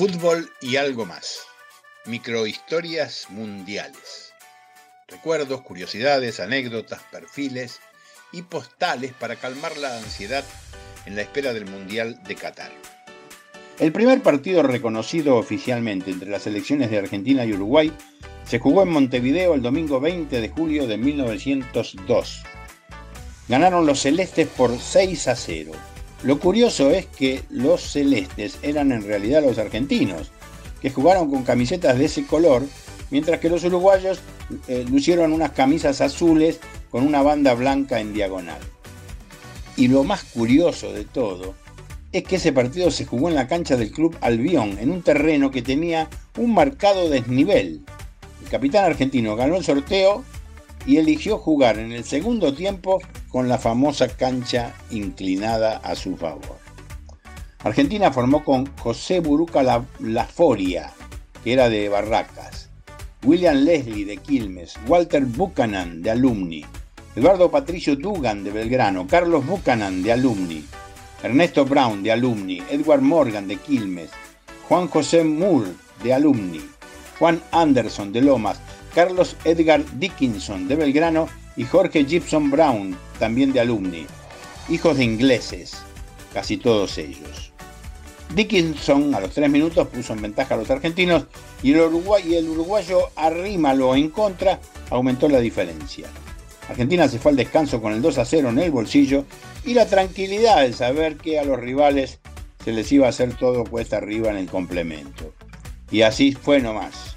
Fútbol y algo más. Microhistorias mundiales. Recuerdos, curiosidades, anécdotas, perfiles y postales para calmar la ansiedad en la espera del Mundial de Qatar. El primer partido reconocido oficialmente entre las selecciones de Argentina y Uruguay se jugó en Montevideo el domingo 20 de julio de 1902. Ganaron los celestes por 6-0. Lo curioso es que los celestes eran en realidad los argentinos, que jugaron con camisetas de ese color, mientras que los uruguayos lucieron unas camisas azules con una banda blanca en diagonal. Y lo más curioso de todo es que ese partido se jugó en la cancha del club Albion, en un terreno que tenía un marcado desnivel. El capitán argentino ganó el sorteo y eligió jugar en el segundo tiempo con la famosa cancha inclinada a su favor. Argentina formó con José Buruca Laforia, que era de Barracas, William Leslie de Quilmes, Walter Buchanan de Alumni, Eduardo Patricio Dugan de Belgrano, Carlos Buchanan de Alumni, Ernesto Brown de Alumni, Edward Morgan de Quilmes, Juan José Moore de Alumni, Juan Anderson de Lomas, Carlos Edgar Dickinson de Belgrano y Jorge Gibson Brown, también de Alumni, hijos de ingleses, casi todos ellos. Dickinson a los 3 minutos puso en ventaja a los argentinos y el uruguayo Arrímalo en contra aumentó la diferencia. Argentina se fue al descanso con el 2-0 en el bolsillo y la tranquilidad de saber que a los rivales se les iba a hacer todo cuesta arriba en el complemento. Y así fue nomás.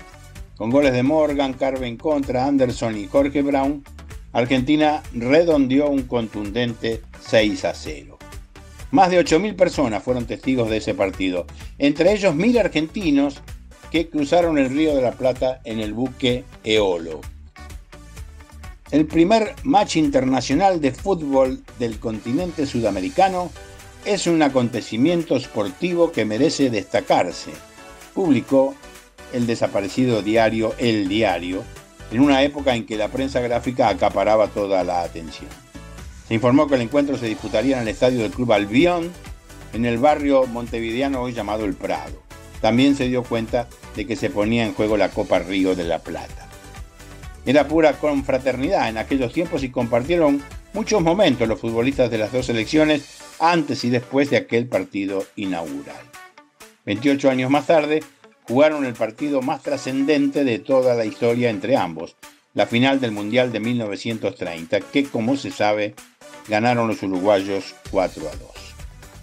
Con goles de Morgan, Carve en contra, Anderson y Jorge Brown, Argentina redondeó un contundente 6-0. Más de 8.000 personas fueron testigos de ese partido, entre ellos 1.000 argentinos que cruzaron el Río de la Plata en el buque Eolo. El primer match internacional de fútbol del continente sudamericano es un acontecimiento deportivo que merece destacarse, publicó el desaparecido diario El Diario, en una época en que la prensa gráfica acaparaba toda la atención. Se informó que el encuentro se disputaría en el estadio del club Albion, en el barrio montevideano hoy llamado El Prado. También se dio cuenta de que se ponía en juego la Copa Río de la Plata. Era pura confraternidad en aquellos tiempos y compartieron muchos momentos los futbolistas de las dos selecciones antes y después de aquel partido inaugural. 28 años más tarde, jugaron el partido más trascendente de toda la historia entre ambos, la final del Mundial de 1930, que, como se sabe, ganaron los uruguayos 4-2.